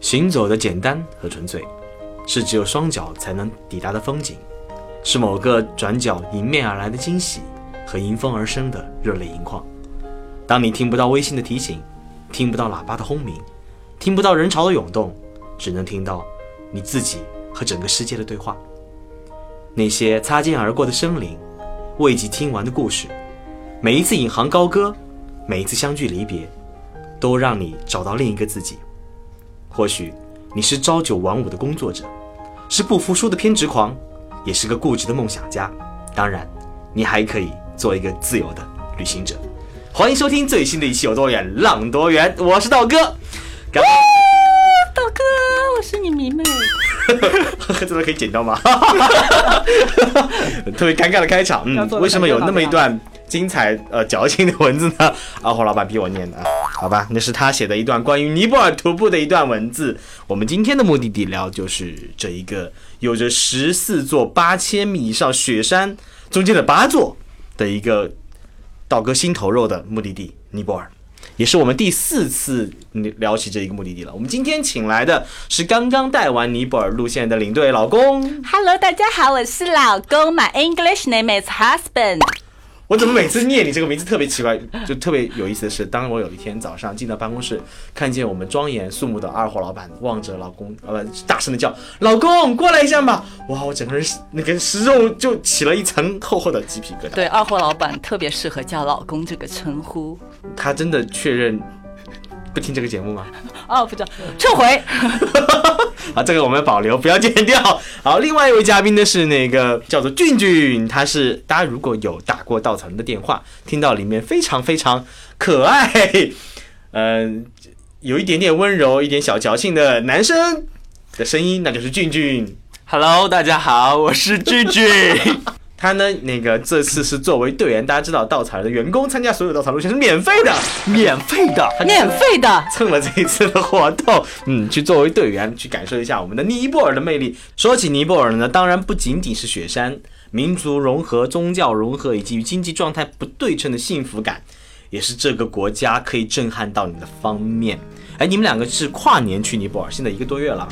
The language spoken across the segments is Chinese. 行走的简单和纯粹，是只有双脚才能抵达的风景，是某个转角迎面而来的惊喜和迎风而生的热泪盈眶。当你听不到微信的提醒，听不到喇叭的轰鸣，听不到人潮的涌动，只能听到你自己和整个世界的对话。那些擦肩而过的生灵，未及听完的故事，每一次引吭高歌，每一次相聚离别，都让你找到另一个自己。或许你是朝九晚五的工作者，是不服输的偏执狂，也是个固执的梦想家。当然，你还可以做一个自由的旅行者。欢迎收听最新的一期《有多远浪多远》，我是道哥。道哥，我是你迷妹。真的可以剪掉吗？特别尴尬的开场。为什么有那么一段精彩矫情的文字呢？阿黄老板逼我念的啊，好吧，那是他写的一段关于尼泊尔徒步的一段文字。我们今天的目的地聊就是这一个有着14座8000米以上雪山中间的8座的一个道哥心头肉的目的地——尼泊尔，也是我们第4次聊起这一个目的地了。我们今天请来的是刚刚带完尼泊尔路线的领队老公。Hello， 大家好，我是老公。My English name is husband。我怎么每次念你这个名字特别奇怪？就特别有意思的是，当我有一天早上进到办公室，看见我们庄严肃穆的二货老板望着老公，大声的叫：“老公，过来一下嘛！”哇，我整个人那个肉就起了一层厚厚的鸡皮疙瘩。对，二货老板特别适合叫老公这个称呼。他真的确认不听这个节目吗？哦，不知道，撤回。好，这个我们保留，不要剪掉。好，另外一位嘉宾呢是那个叫做俊俊，他是大家如果有打过稻草人的电话，听到里面非常非常可爱，有一点点温柔，一点小矫情的男生的声音，那就是俊俊。Hello， 大家好，我是俊俊。他呢，这次是作为队员，大家知道稻草人的员工参加所有稻草路线是免费的，蹭了这一次的活动，去作为队员去感受一下我们的尼泊尔的魅力。说起尼泊尔呢，当然不仅仅是雪山，民族融合、宗教融合以及与经济状态不对称的幸福感，也是这个国家可以震撼到你的方面。哎，你们两个是跨年去尼泊尔，现在1个多月了。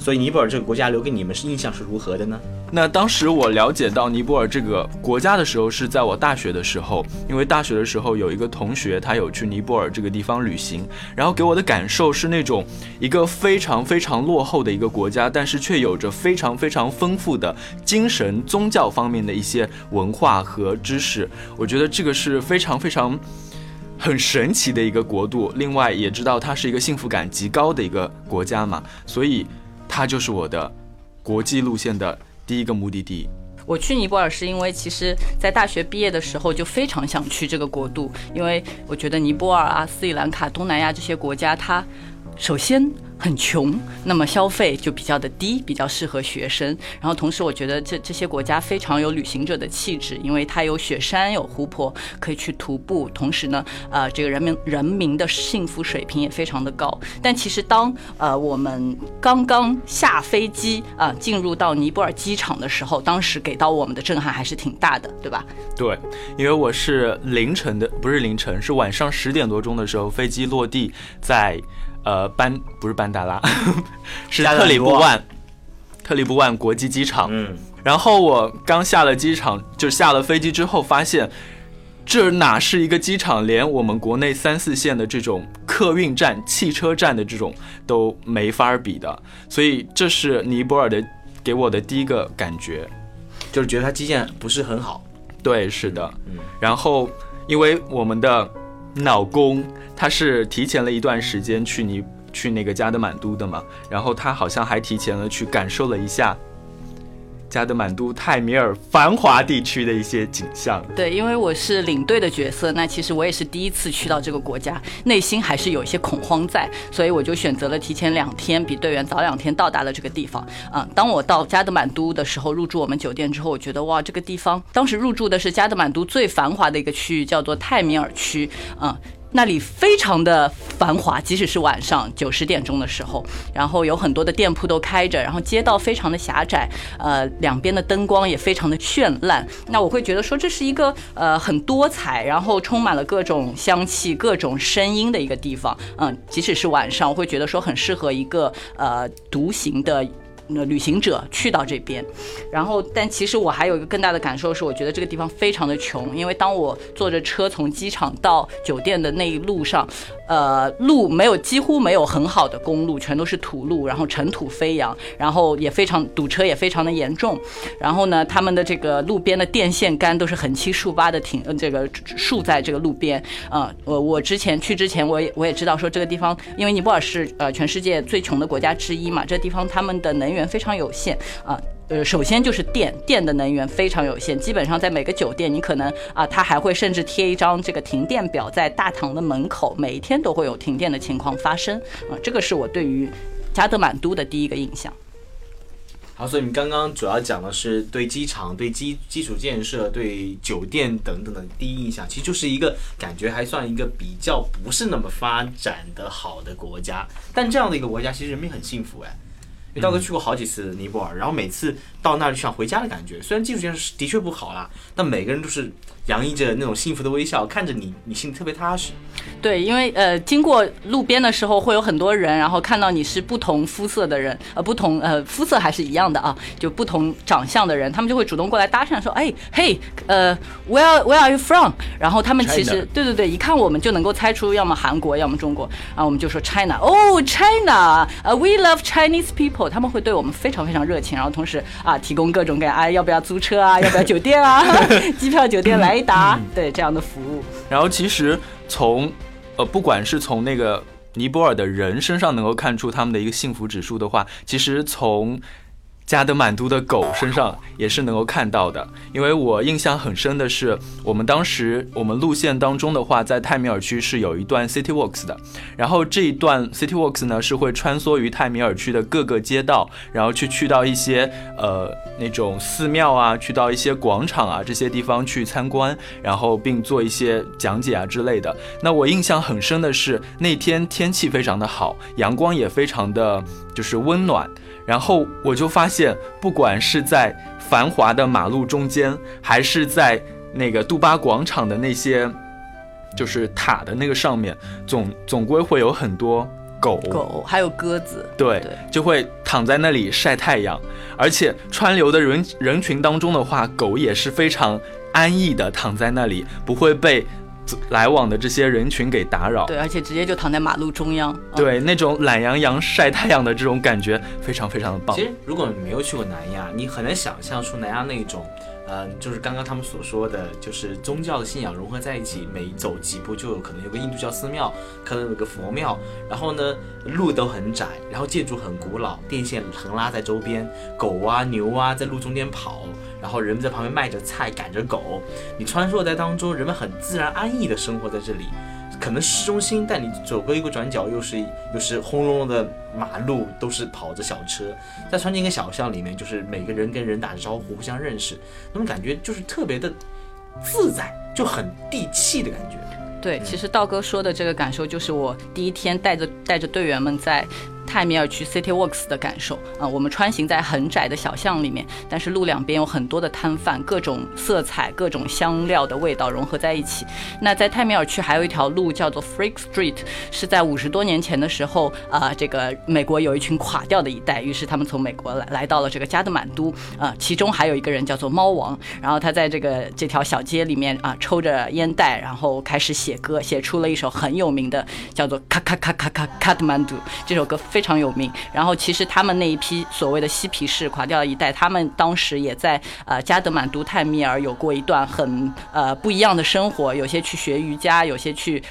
所以尼泊尔这个国家留给你们是印象是如何的呢？那当时我了解到尼泊尔这个国家的时候是在我大学的时候，因为大学的时候有一个同学他有去尼泊尔这个地方旅行，然后给我的感受是那种一个非常非常落后的一个国家，但是却有着非常非常丰富的精神宗教方面的一些文化和知识。我觉得这个是非常非常很神奇的一个国度，另外也知道它是一个幸福感极高的一个国家嘛，所以它就是我的国际路线的第1个目的地。我去尼泊尔是因为其实在大学毕业的时候就非常想去这个国度，因为我觉得尼泊尔啊、斯里兰卡、东南亚这些国家，它首先很穷，那么消费就比较的低，比较适合学生。然后同时我觉得这些国家非常有旅行者的气质，因为它有雪山有湖泊可以去徒步，同时呢这个人民的幸福水平也非常的高。但其实当我们刚刚下飞机进入到尼泊尔机场的时候，当时给到我们的震撼还是挺大的，对吧？对，因为我是不是凌晨，是晚上10点多钟的时候飞机落地在不是班达拉，是特里布万国际机场。然后我刚下了机场，就下了飞机之后发现，这哪是一个机场，连我们国内3、4线的这种客运站、汽车站的这种都没法比的。所以这是尼泊尔的给我的第1个感觉，就是觉得它基建不是很好。对，是的。然后因为我们的老公他是提前了一段时间去那个加德满都的嘛，然后他好像还提前了去感受了一下加德满都泰米尔繁华地区的一些景象。对，因为我是领队的角色，那其实我也是第一次去到这个国家，内心还是有一些恐慌在，所以我就选择了提前2天，比队员早2天到达了这个地方。当我到加德满都的时候，入住我们酒店之后，我觉得哇，这个地方，当时入住的是加德满都最繁华的一个区域，叫做泰米尔区。那里非常的繁华，即使是晚上9、10点钟的时候，然后有很多的店铺都开着，然后街道非常的狭窄，两边的灯光也非常的绚烂。那我会觉得说这是一个很多彩，然后充满了各种香气、各种声音的一个地方。即使是晚上，我会觉得说很适合一个独行的旅行者去到这边。然后但其实我还有一个更大的感受是，我觉得这个地方非常的穷，因为当我坐着车从机场到酒店的那一路上，路没有，几乎没有很好的公路，全都是土路，然后尘土飞扬，然后也非常堵车，也非常的严重。然后呢，他们的这个路边的电线杆都是横七竖八的停，这个竖在这个路边。我之前去之前，我也知道说这个地方，因为尼泊尔是全世界最穷的国家之一嘛，这地方他们的能源非常有限啊。首先就是电的能源非常有限，基本上在每个酒店，你可能它还会甚至贴一张这个停电表在大堂的门口，每一天都会有停电的情况发生啊。这个是我对于加德满都的第一个印象。好，所以你刚刚主要讲的是对机场、对基础建设、对酒店等等的第一印象，其实就是一个感觉还算一个比较不是那么发展的好的国家，但这样的一个国家其实人民很幸福哎。道哥去过好几次尼泊尔，然后每次到那儿就想回家的感觉。虽然基础建设的确不好啦，但每个人都是洋溢着那种幸福的微笑，看着你心里特别踏实。对，因为经过路边的时候会有很多人，然后看到你是不同肤色的人，不同肤色还是一样的啊，就不同长相的人，他们就会主动过来搭讪说，哎嘿，where are you from？ 然后他们其实 China， 对，一看我们就能够猜出要么韩国，要么中国，然后我们就说 China， 哦 China， we love Chinese people， 他们会对我们非常非常热情，然后同时提供各种要不要租车啊，要不要酒店啊，机票酒店来一打，对这样的服务。然后其实从不管是从那个尼泊尔的人身上能够看出他们的一个幸福指数的话，其实从加德满都的狗身上也是能够看到的。因为我印象很深的是，我们路线当中的话，在泰米尔区是有一段 City Walks 的，然后这一段 City Walks 呢是会穿梭于泰米尔区的各个街道，然后去到一些那种寺庙啊，去到一些广场啊，这些地方去参观，然后并做一些讲解啊之类的。那我印象很深的是那天天气非常的好，阳光也非常的就是温暖，然后我就发现，不管是在繁华的马路中间，还是在那个杜巴广场的那些就是塔的那个上面，总归会有很多狗还有鸽子， 对，就会躺在那里晒太阳。而且川流的人群当中的话，狗也是非常安逸的躺在那里，不会被来往的这些人群给打扰。对，而且直接就躺在马路中央，对，那种懒洋洋晒太阳的这种感觉非常非常的棒。其实如果你没有去过南亚，你很难想象出南亚那种就是刚刚他们所说的，就是宗教的信仰融合在一起，每走几步就有可能有个印度教寺庙，可能有个佛庙，然后呢路都很窄，然后建筑很古老，电线横拉在周边，狗啊牛啊在路中间跑，然后人们在旁边卖着菜赶着狗，你穿梭在当中，人们很自然安逸的生活在这里。可能市中心，但你走过一个转角又是轰隆隆的马路，都是跑着小车，在穿进一个小巷里面，就是每个人跟人打着招呼，互相认识，那种感觉就是特别的自在，就很地气的感觉。对，其实道哥说的这个感受，就是我第一天带着队员们在泰米尔区 City Walks 的感受啊。我们穿行在很窄的小巷里面，但是路两边有很多的摊贩，各种色彩、各种香料的味道融合在一起。那在泰米尔区还有一条路叫做 Freak Street， 是在50多年前的时候这个美国有一群垮掉的一代，于是他们从美国来到了这个加德满都其中还有一个人叫做猫王，然后他在这条小街里面抽着烟袋，然后开始写歌，写出了一首很有名的叫做咔咔咔咔咔卡德满都，这首歌非常有名。然后其实他们那一批所谓的嬉皮士垮掉的一代，他们当时也在加德满都泰米尔有过一段很不一样的生活，有些去学瑜伽，有些去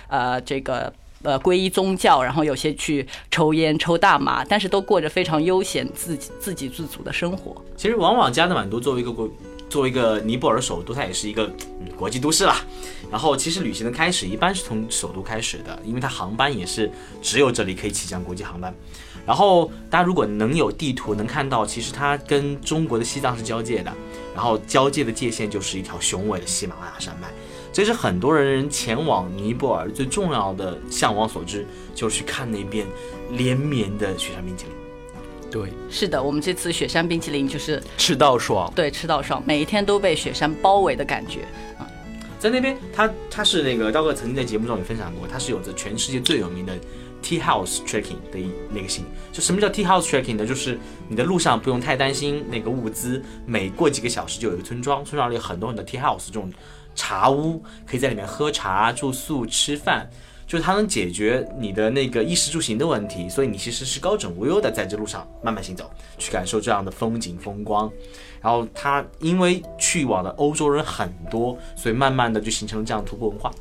这个皈依宗教，然后有些去抽烟抽大麻，但是都过着非常悠闲自给自足的生活。其实往往加德满都作为一个尼泊尔首都，它也是一个国际都市啦。然后其实旅行的开始一般是从首都开始的，因为它航班也是只有这里可以起降国际航班。然后大家如果能有地图能看到，其实它跟中国的西藏是交界的，然后交界的界限就是一条雄伟的喜马拉雅山脉。这是很多人前往尼泊尔最重要的向往所致，就是去看那边连绵的雪山冰淇淋。对，是的，我们这次雪山冰淇淋就是吃到爽。对，吃到爽，每一天都被雪山包围的感觉。在那边它是那个Dalbhat曾经在节目中也分享过，它是有着全世界最有名的 Tea House Trekking 的那个行。就什么叫 Tea House Trekking 呢？就是你的路上不用太担心那个物资，每过几个小时就有一个村庄里有很多很多 Tea House 这种茶屋，可以在里面喝茶、住宿、吃饭，就是它能解决你的那个衣食住行的问题，所以你其实是高枕无忧的，在这路上慢慢行走，去感受这样的风景风光。然后它因为去往的欧洲人很多，所以慢慢的就形成了这样的徒步文化。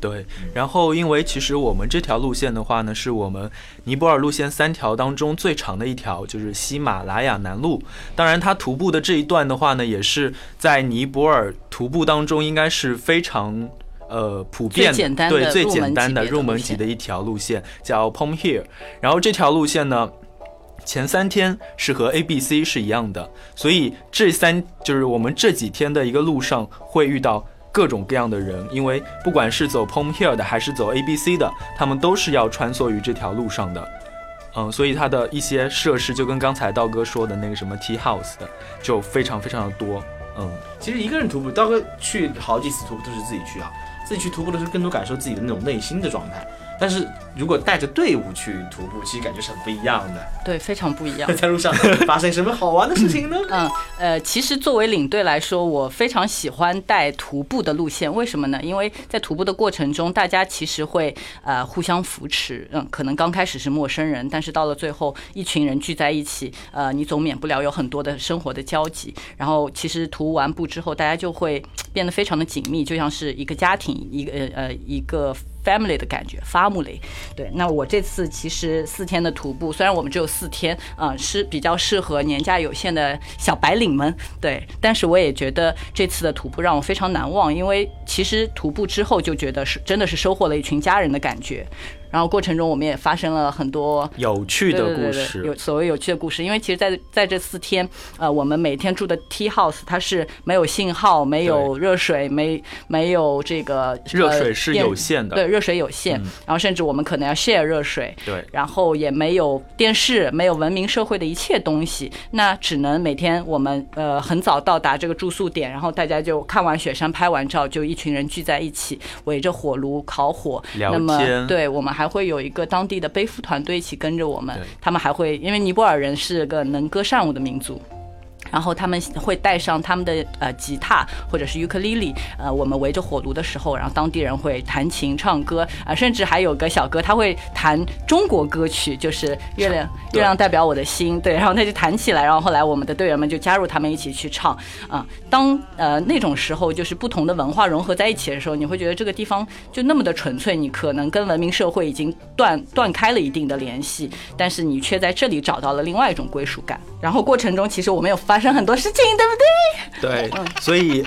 对，然后因为其实我们这条路线的话呢，是我们尼泊尔路线三条当中最长的一条，就是喜马拉雅南路。当然它徒步的这一段的话呢，也是在尼泊尔徒步当中应该是非常普遍的，对，最简单的入门级的一条路线，叫 Poon Hill。 然后这条路线呢，前三天是和 ABC 是一样的，所以就是我们这几天的一个路上会遇到各种各样的人，因为不管是走 Poon Hill 的还是走 ABC 的，他们都是要穿梭于这条路上的。所以它的一些设施就跟刚才道哥说的那个什么 Tea House 的就非常非常的多。其实一个人徒步，道哥去好几次徒步都是自己去啊，自己去徒步的时候更多感受自己的那种内心的状态。但是如果带着队伍去徒步，其实感觉是很不一样的。对，非常不一样。在路上发生什么好玩的事情呢？其实作为领队来说，我非常喜欢带徒步的路线。为什么呢？因为在徒步的过程中，大家其实会互相扶持。可能刚开始是陌生人，但是到了最后，一群人聚在一起，你总免不了有很多的生活的交集。然后其实徒完步之后，大家就会变得非常的紧密，就像是一个家庭，一个family 的感觉，family。 对，那我这次其实4天的徒步，虽然我们只有4天，是比较适合年假有限的小白领们。对，但是我也觉得这次的徒步让我非常难忘，因为其实徒步之后就觉得是真的是收获了一群家人的感觉。然后过程中我们也发生了很多有趣的故事。对对对，所谓有趣的故事，因为其实在这4天，我们每天住的 Tea House 它是没有信号，没有热水，没有这个热水是有限的。对，热水有限，然后甚至我们可能要 share 热水。对，然后也没有电视，没有文明社会的一切东西，那只能每天我们很早到达这个住宿点，然后大家就看完雪山拍完照，就一群人聚在一起围着火炉烤火聊天。那么对，我们还会有一个当地的背夫团队一起跟着我们，他们还会，因为尼泊尔人是个能歌善舞的民族，然后他们会带上他们的吉他或者是尤克里里，我们围着火炉的时候，然后当地人会弹琴唱歌，甚至还有个小哥他会弹中国歌曲，就是月亮代表我的心。对，然后他就弹起来，然后后来我们的队员们就加入他们一起去唱。当那种时候，就是不同的文化融合在一起的时候，你会觉得这个地方就那么的纯粹，你可能跟文明社会已经断开了一定的联系，但是你却在这里找到了另外一种归属感。然后过程中其实我们有发生很多事情，对不对？对，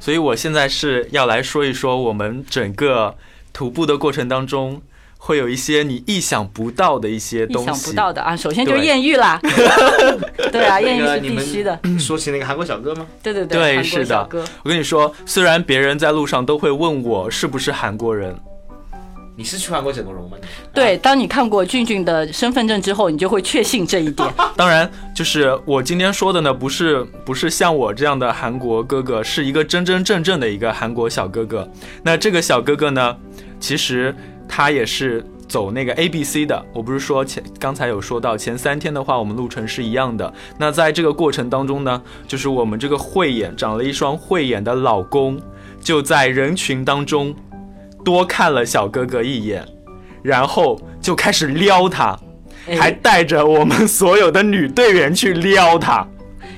所以我现在是要来说一说我们整个徒步的过程当中会有一些你意想不到的一些东西。意想不到的啊，首先就是艳遇啦。对啊，艳遇是必须的。说起那个韩国小哥吗？对对对，对，是的。我跟你说，虽然别人在路上都会问我是不是韩国人。你是去韩国整过容吗？对，当你看过俊俊的身份证之后，你就会确信这一点。当然，就是我今天说的呢，不是像我这样的韩国哥哥，是一个真真正正的一个韩国小哥哥。那这个小哥哥呢，其实他也是走那个 ABC 的。我不是说刚才有说到前3天的话，我们路程是一样的。那在这个过程当中呢，就是我们这个长了一双慧眼的老公，就在人群当中多看了小哥哥一眼，然后就开始撩他，还带着我们所有的女队员去撩他。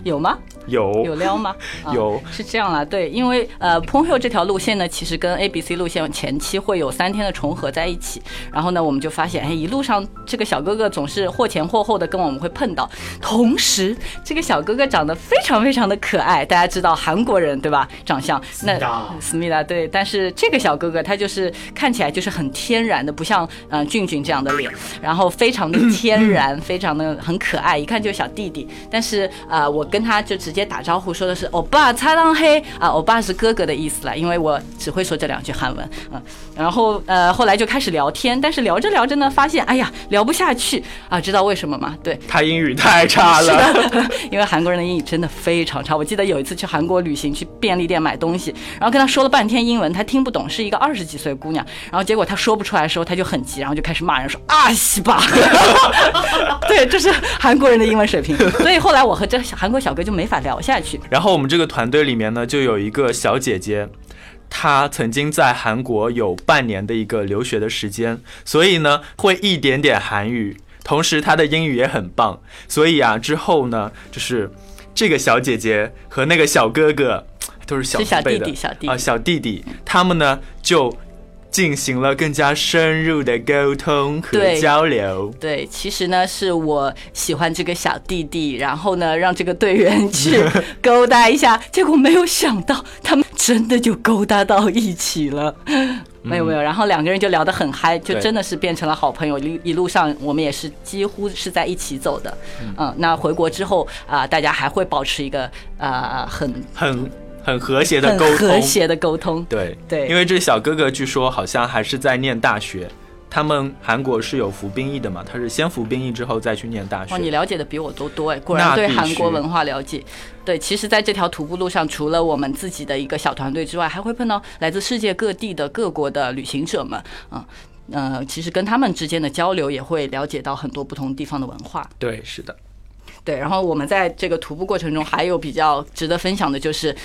有吗？有撩吗？有，是这样啦。对，因为Poon Hill 这条路线呢，其实跟 ABC 路线前期会有3天的重合在一起。然后呢，我们就发现，哎，一路上这个小哥哥总是或前或后的跟我们会碰到。同时，这个小哥哥长得非常非常的可爱。大家知道韩国人对吧？长相那思密达对，但是这个小哥哥他就是看起来就是很天然的，不像俊俊这样的脸，然后非常的天然，非常的很可爱，一看就是小弟弟。但是我跟他就直接打招呼说的是欧巴擦当黑啊，欧巴是哥哥的意思了，因为我只会说这2句韩文啊。然后后来就开始聊天，但是聊着聊着呢，发现哎呀聊不下去啊，知道为什么吗？对，他英语太差了，因为韩国人的英语真的非常差。我记得有一次去韩国旅行，去便利店买东西，然后跟他说了半天英文，他听不懂，是一个20几岁姑娘。然后结果他说不出来的时候，他就很急，然后就开始骂人说啊西吧。对，这是韩国人的英文水平。所以后来我和这韩国小哥就没法聊下去。然后我们这个团队里面呢，就有一个小姐姐，她曾经在韩国有半年的一个留学的时间，所以呢会一点点韩语，同时她的英语也很棒。所以啊，之后呢就是这个小姐姐和那个小哥哥都是小弟弟，他们呢就进行了更加深入的沟通和交流。 对，其实呢是我喜欢这个小弟弟，然后呢让这个队员去勾搭一下，结果没有想到他们真的就勾搭到一起了。没有，然后2个人就聊得很嗨，就真的是变成了好朋友。一路上我们也是几乎是在一起走的。那回国之后大家还会保持一个很和谐的沟通，对，因为这小哥哥据说好像还是在念大学，他们韩国是有服兵役的嘛，他是先服兵役之后再去念大学。你了解的比我都多，果然对韩国文化了解。对，其实在这条徒步路上，除了我们自己的一个小团队之外，还会碰到来自世界各地的各国的旅行者们。其实跟他们之间的交流也会了解到很多不同地方的文化。对，是的。对，然后我们在这个徒步过程中还有比较值得分享的就是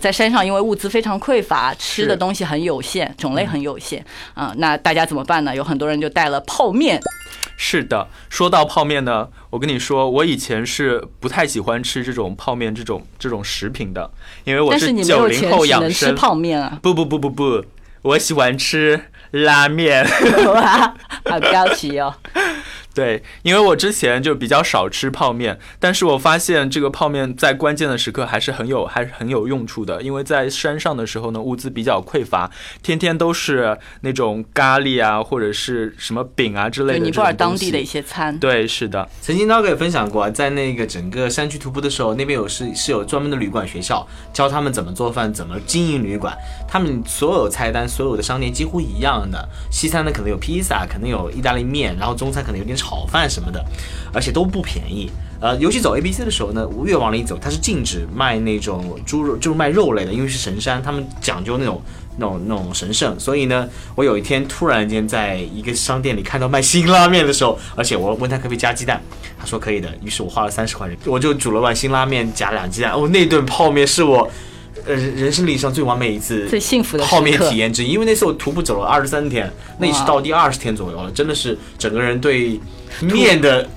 在山上因为物资非常匮乏，吃的东西很有限，种类很有限那大家怎么办呢？有很多人就带了泡面。是的，说到泡面呢，我跟你说，我以前是不太喜欢吃这种泡面这种食品的，因为我是90后养生。但是你没有钱只能吃泡面啊？不，我喜欢吃拉面。哇，好高级哦。对，因为我之前就比较少吃泡面，但是我发现这个泡面在关键的时刻还是很有用处的。因为在山上的时候呢，物资比较匮乏，天天都是那种咖喱啊或者是什么饼啊之类的这种东西。尼泊尔当地的一些餐。对，是的。曾经刀哥也分享过，在那个整个山区徒步的时候，那边是有专门的旅馆学校，教他们怎么做饭，怎么经营旅馆。他们所有菜单所有的商店几乎一样的，西餐呢可能有披萨，可能有意大利面，然后中餐可能有点炒饭什么的，而且都不便宜。尤其走 ABC 的时候呢，越往里走，它是禁止卖那种猪肉，就是卖肉类的，因为是神山，他们讲究那种神圣。所以呢，我有一天突然间在一个商店里看到卖辛拉面的时候，而且我问他可不可以加鸡蛋，他说可以的。于是我花了30块，我就煮了碗辛拉面加2鸡蛋。那顿泡面是我人生历史上最完美一次最幸福的泡面体验之一。因为那次我徒步走了23天，那也是到第20天左右了，真的是整个人对面的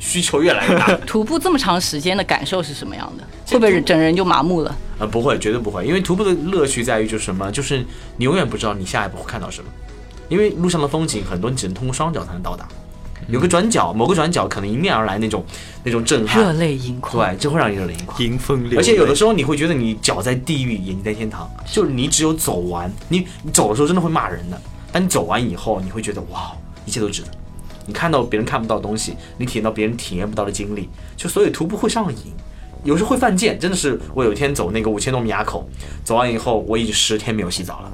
需求越来越大。徒步这么长时间的感受是什么样的？会不会整人就麻木了？不会，绝对不会。因为徒步的乐趣在于就是什么？就是你永远不知道你下一步会看到什么，因为路上的风景很多，你只能通过双脚才能到达。有个转角，某个转角可能迎面而来那种震撼，热泪盈眶。对，这会让你热泪盈眶，迎风流泪。而且有的时候你会觉得你脚在地狱，眼睛在天堂，就是你只有走完，你走的时候真的会骂人的，但你走完以后，你会觉得哇，一切都值得。你看到别人看不到的东西，你体验到别人体验不到的经历，就所以徒步会上瘾，有时候会犯贱，真的是。我有一天走那个5000多米垭口，走完以后，我已经10天没有洗澡了。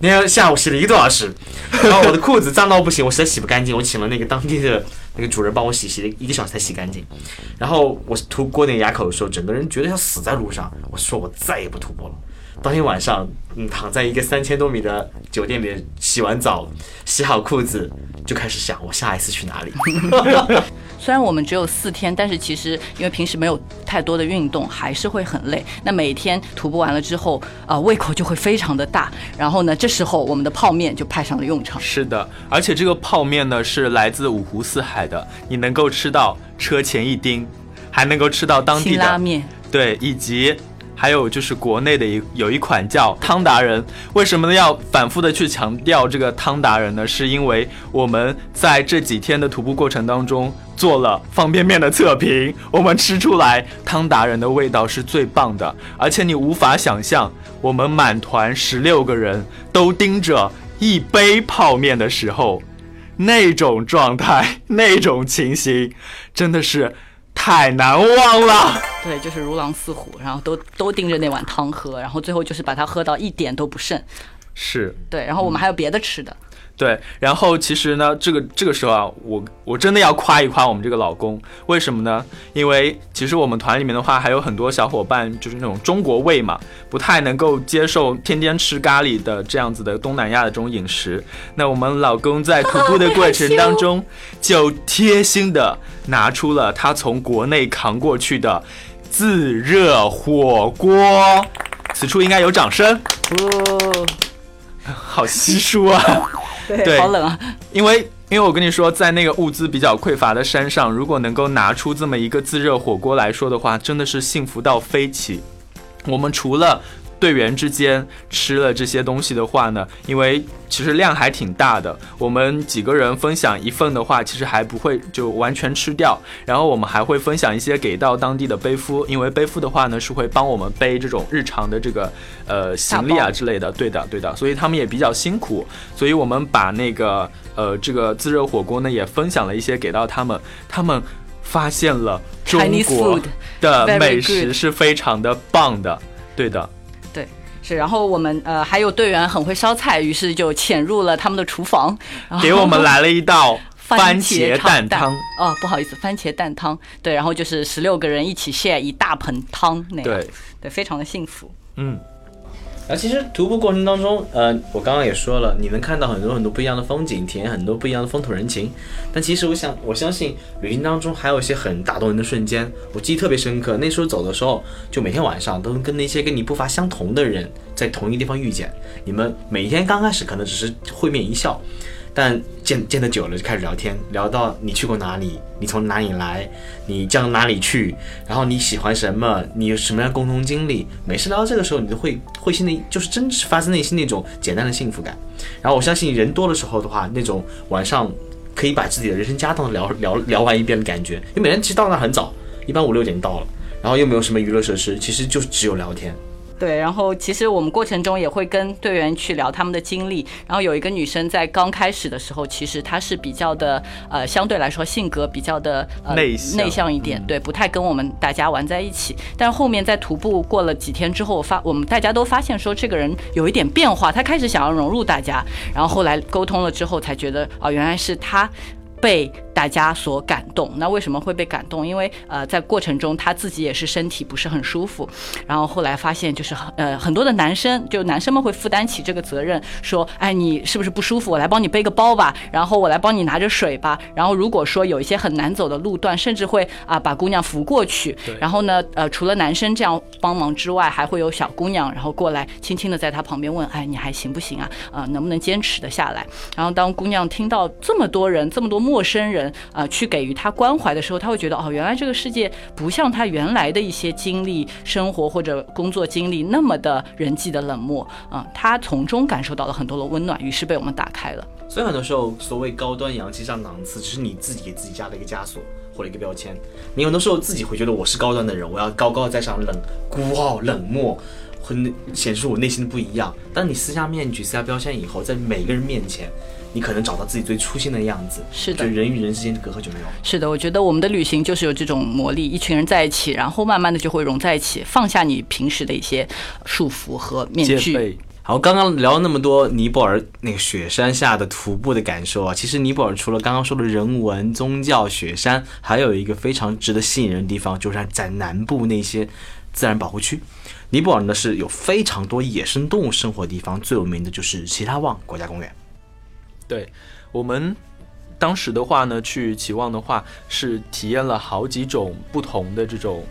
那天下午洗了1个多小时，然后我的裤子脏到不行，我实在洗不干净，我请了那个当地的那个主人帮我洗，洗了1个小时才洗干净。然后我徒步过那个垭口的时候，整个人觉得要死在路上，我说我再也不徒步了。当天晚上，躺在一个3000多米的酒店里，洗完澡，洗好裤子，就开始想我下一次去哪里。虽然我们只有4天，但是其实因为平时没有太多的运动，还是会很累。那每天徒步完了之后，胃口就会非常的大。然后呢，这时候我们的泡面就派上了用场。是的，而且这个泡面呢是来自五湖四海的，你能够吃到车前一丁，还能够吃到当地的辛拉面。对，以及还有就是国内的有一款叫汤达人。为什么要反复的去强调这个汤达人呢？是因为我们在这几天的徒步过程当中做了方便面的测评，我们吃出来汤达人的味道是最棒的。而且你无法想象，我们满团16个人都盯着一杯泡面的时候，那种状态，那种情形，真的是太难忘了。对，就是如狼似虎，然后都盯着那碗汤喝，然后最后就是把它喝到一点都不剩。是，对，然后我们还有别的吃的。对，然后其实呢，这个时候啊，我真的要夸一夸我们这个老公，为什么呢？因为其实我们团里面的话，还有很多小伙伴就是那种中国胃嘛，不太能够接受天天吃咖喱的这样子的东南亚的这种饮食。那我们老公在徒步的过程当中，就贴心的拿出了他从国内扛过去的自热火锅，此处应该有掌声。哦，好稀疏啊。对，好冷啊。因为我跟你说，在那个物资比较匮乏的山上，如果能够拿出这么一个自热火锅来说的话，真的是幸福到飞起。我们除了队员之间吃了这些东西的话呢，因为其实量还挺大的，我们几个人分享一份的话，其实还不会就完全吃掉。然后我们还会分享一些给到当地的背夫，因为背夫的话呢是会帮我们背这种日常的这个行李啊之类的。对的，对的，所以他们也比较辛苦，所以我们把那个这个自热火锅呢也分享了一些给到他们。他们发现了中国的美食是非常的棒的。对的。是，然后我们还有队员很会烧菜，于是就潜入了他们的厨房，给我们来了一道番茄蛋汤。哦，不好意思，番茄蛋汤。对，然后就是16个人一起 share 一大盆汤那样。对对，非常的幸福。嗯，然后其实徒步过程当中，我刚刚也说了，你能看到很多很多不一样的风景，体验很多不一样的风土人情。但其实我相信旅行当中还有一些很打动人的瞬间，我记忆特别深刻。那时候走的时候，就每天晚上都跟那些跟你步伐相同的人在同一个地方遇见。你们每天刚开始可能只是会面一笑，但见得久了就开始聊天，聊到你去过哪里，你从哪里来，你将哪里去，然后你喜欢什么，你有什么样的共同经历。每次聊到这个时候，你都会心里就是真实发自内心那种简单的幸福感。然后我相信人多的时候的话，那种晚上可以把自己的人生家当聊完一遍的感觉。因为每人其实到那很早，一般5、6点到了，然后又没有什么娱乐设施，其实就只有聊天。对，然后其实我们过程中也会跟队员去聊他们的经历。然后有一个女生在刚开始的时候，其实她是比较的相对来说性格比较的内向一点，对，不太跟我们大家玩在一起。但是后面在徒步过了几天之后，我们大家都发现说这个人有一点变化，她开始想要融入大家。然后后来沟通了之后才觉得啊、原来是她被大家所感动。那为什么会被感动？因为在过程中他自己也是身体不是很舒服，然后后来发现就是很多的男生们会负担起这个责任，说哎，你是不是不舒服，我来帮你背个包吧，然后我来帮你拿着水吧。然后如果说有一些很难走的路段，甚至会把姑娘扶过去。然后呢除了男生这样帮忙之外，还会有小姑娘然后过来轻轻的在他旁边问，哎，你还行不行啊，能不能坚持的下来。然后当姑娘听到这么多人，这么多陌生人去给予他关怀的时候，他会觉得哦，原来这个世界不像他原来的一些经历、生活或者工作经历那么的人际的冷漠啊、他从中感受到了很多的温暖，于是被我们打开了。所以很多时候，所谓高端洋气上档次，只是你自己给自己加了一个枷锁或者一个标签。你很多时候自己会觉得我是高端的人，我要高高在上、冷孤傲、冷漠，很显示我内心的不一样。当你撕下面具、撕下标签以后，在每个人面前，你可能找到自己最初心的样子。是的，就人与人之间的隔阂就没有。是的，我觉得我们的旅行就是有这种魔力，一群人在一起，然后慢慢的就会融在一起，放下你平时的一些束缚和面具。好，刚刚聊了那么多尼泊尔那个雪山下的徒步的感受啊，其实尼泊尔除了刚刚说的人文、宗教、雪山，还有一个非常值得吸引人的地方，就是在南部那些自然保护区。尼泊尔呢是有非常多野生动物生活的地方，最有名的就是奇他旺国家公园。对，我们当时的话呢，去奇旺的话是体验了好几种不同的这种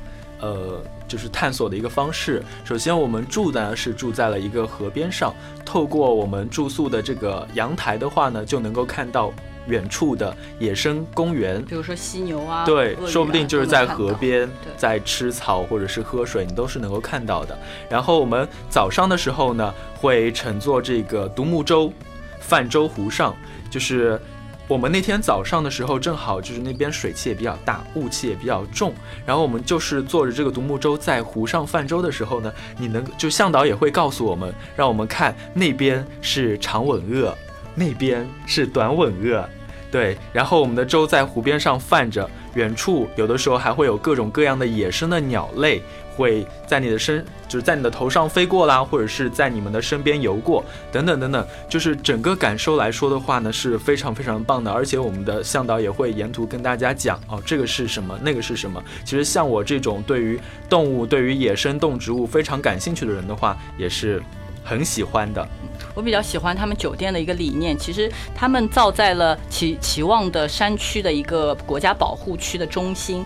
就是探索的一个方式。首先我们住呢是住在了一个河边上，透过我们住宿的这个阳台的话呢，就能够看到远处的野生公园，比如说犀牛啊，对，说不定就是在河边在吃草或者是喝水，你都是能够看到的。然后我们早上的时候呢，会乘坐这个独木舟泛舟湖上，就是我们那天早上的时候正好就是那边水气也比较大，雾气也比较重，然后我们就是坐着这个独木舟在湖上泛舟的时候呢，你能就向导也会告诉我们，让我们看那边是长吻鳄，那边是短吻鳄，对，然后我们的舟在湖边上泛着，远处有的时候还会有各种各样的野生的鸟类会在你的就是在你的头上飞过啦，或者是在你们的身边游过，等等等等，就是整个感受来说的话呢，是非常非常棒的。而且我们的向导也会沿途跟大家讲，哦，这个是什么，那个是什么。其实像我这种对于动物、对于野生动植物非常感兴趣的人的话，也是很喜欢的。我比较喜欢他们酒店的一个理念，其实他们造在了期望的山区的一个国家保护区的中心，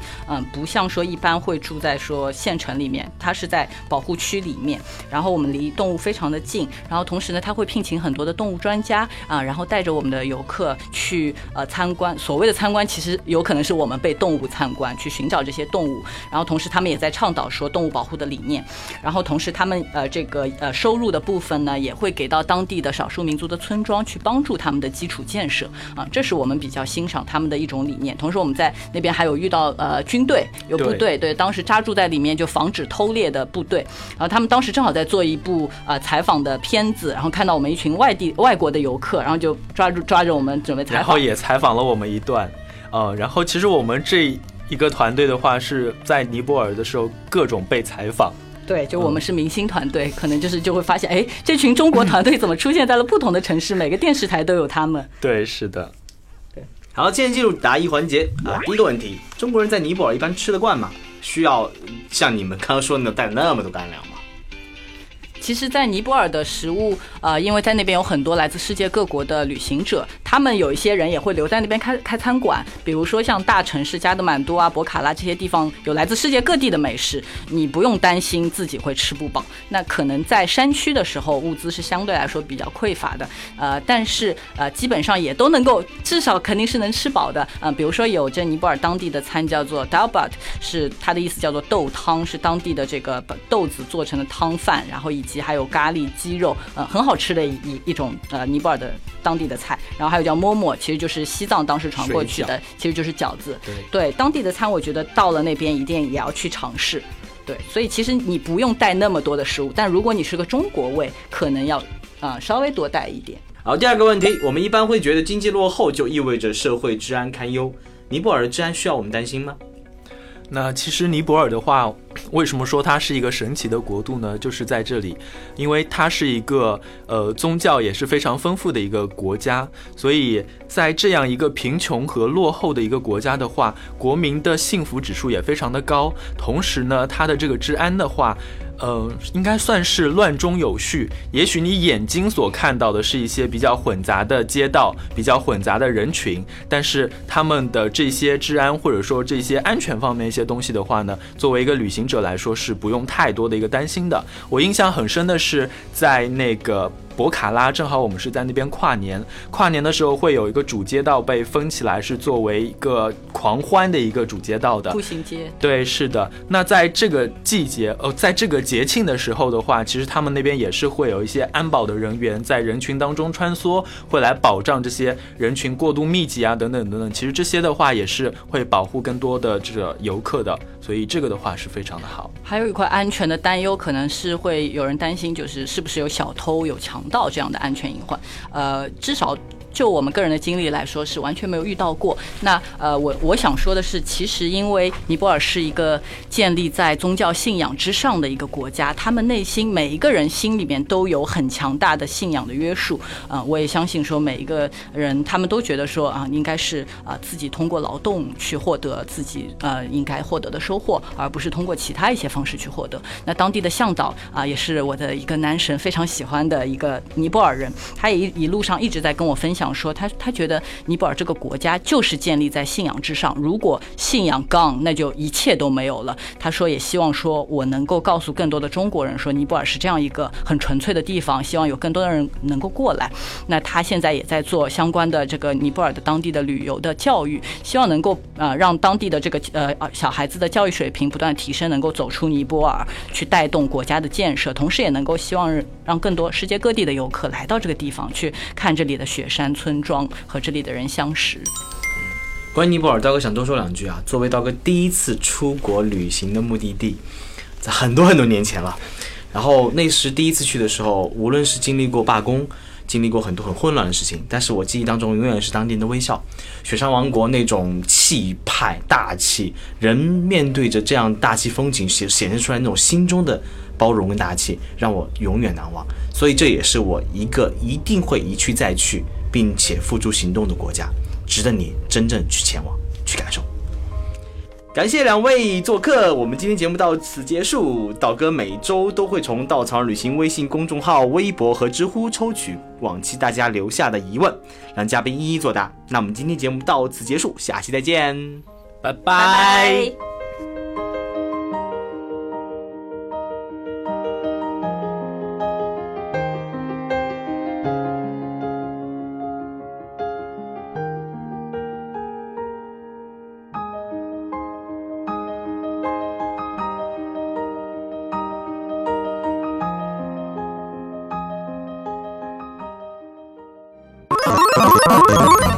不像说一般会住在说县城里面，它是在保护区里面，然后我们离动物非常的近，然后同时呢，他会聘请很多的动物专家啊，然后带着我们的游客去参观，所谓的参观其实有可能是我们被动物参观，去寻找这些动物，然后同时他们也在倡导说动物保护的理念，然后同时他们这个收入的部分呢，也会给到当地的少数民族的村庄去帮助他们的基础建设啊，这是我们比较欣赏他们的一种理念。同时我们在那边还有遇到军队，有部队，对，当时扎住在里面就防止偷猎的部队，然后他们当时正好在做一部采访的片子，然后看到我们一群外国的游客，然后就抓着我们准备采访，然后也采访了我们一段然后其实我们这一个团队的话是在尼泊尔的时候各种被采访，对，就我们是明星团队，可能就会发现，哎，这群中国团队怎么出现在了不同的城市，每个电视台都有他们。对，是的。对，好，今天进入答疑环节啊。第一个问题，中国人在尼泊尔一般吃得惯吗？需要像你们刚刚说的带那么多干粮吗？其实在尼泊尔的食物因为在那边有很多来自世界各国的旅行者，他们有一些人也会留在那边开餐馆，比如说像大城市加德满都啊、博卡拉这些地方有来自世界各地的美食，你不用担心自己会吃不饱。那可能在山区的时候物资是相对来说比较匮乏的，但是基本上也都能够，至少肯定是能吃饱的。比如说有这尼泊尔当地的餐叫做 Dalbhat， 是它的意思叫做豆汤，是当地的这个豆子做成的汤饭，然后还有咖喱鸡肉，很好吃的一种尼泊尔的当地的菜。然后还有叫馍馍，其实就是西藏当时传过去的，其实就是饺子。 对，当地的餐我觉得到了那边一定也要去尝试。对，所以其实你不用带那么多的食物，但如果你是个中国胃，可能要稍微多带一点。好，第二个问题，我们一般会觉得经济落后就意味着社会治安堪忧，尼泊尔的治安需要我们担心吗？那其实尼泊尔的话，为什么说它是一个神奇的国度呢？就是在这里，因为它是一个宗教也是非常丰富的一个国家，所以在这样一个贫穷和落后的一个国家的话，国民的幸福指数也非常的高。同时呢，它的这个治安的话应该算是乱中有序，也许你眼睛所看到的是一些比较混杂的街道，比较混杂的人群，但是他们的这些治安或者说这些安全方面一些东西的话呢，作为一个旅行者来说是不用太多的一个担心的。我印象很深的是在那个博卡拉，正好我们是在那边跨年的时候，会有一个主街道被封起来，是作为一个狂欢的一个主街道的步行街。对，是的。那在这个在这个节庆的时候的话，其实他们那边也是会有一些安保的人员在人群当中穿梭，会来保障这些人群过度密集啊等等等等，其实这些的话也是会保护更多的这个游客的，所以这个的话是非常的好。还有一块安全的担忧，可能是会有人担心就是是不是有小偷有强盗这样的安全隐患，至少就我们个人的经历来说是完全没有遇到过。那我想说的是，其实因为尼泊尔是一个建立在宗教信仰之上的一个国家，他们内心每一个人心里面都有很强大的信仰的约束。我也相信说每一个人他们都觉得说应该是自己通过劳动去获得自己应该获得的收获，而不是通过其他一些方式去获得。那当地的向导也是我的一个男神非常喜欢的一个尼泊尔人，他也一路上一直在跟我分享想说，他觉得尼泊尔这个国家就是建立在信仰之上，如果信仰gone，那就一切都没有了。他说也希望说我能够告诉更多的中国人说尼泊尔是这样一个很纯粹的地方，希望有更多的人能够过来。那他现在也在做相关的这个尼泊尔的当地的旅游的教育，希望能够让当地的这个小孩子的教育水平不断提升，能够走出尼泊尔，去带动国家的建设，同时也能够希望让更多世界各地的游客来到这个地方，去看这里的雪山村庄和这里的人相识。关于尼泊尔，道哥想多说两句啊。作为道哥第一次出国旅行的目的地，在很多很多年前了，然后那时第一次去的时候，无论是经历过罢工，经历过很多很混乱的事情，但是我记忆当中永远是当地人的微笑，雪山王国那种气派大气，人面对着这样大气风景显示出来那种心中的包容跟大气，让我永远难忘。所以这也是我一个一定会一去再去并且付诸行动的国家，值得你真正去前往去感受。感谢两位做客，我们今天节目到此结束。道哥每周都会从稻草人旅行微信公众号、微博和知乎抽取往期大家留下的疑问，让嘉宾一一作答。那我们今天节目到此结束，下期再见，拜拜。拜拜。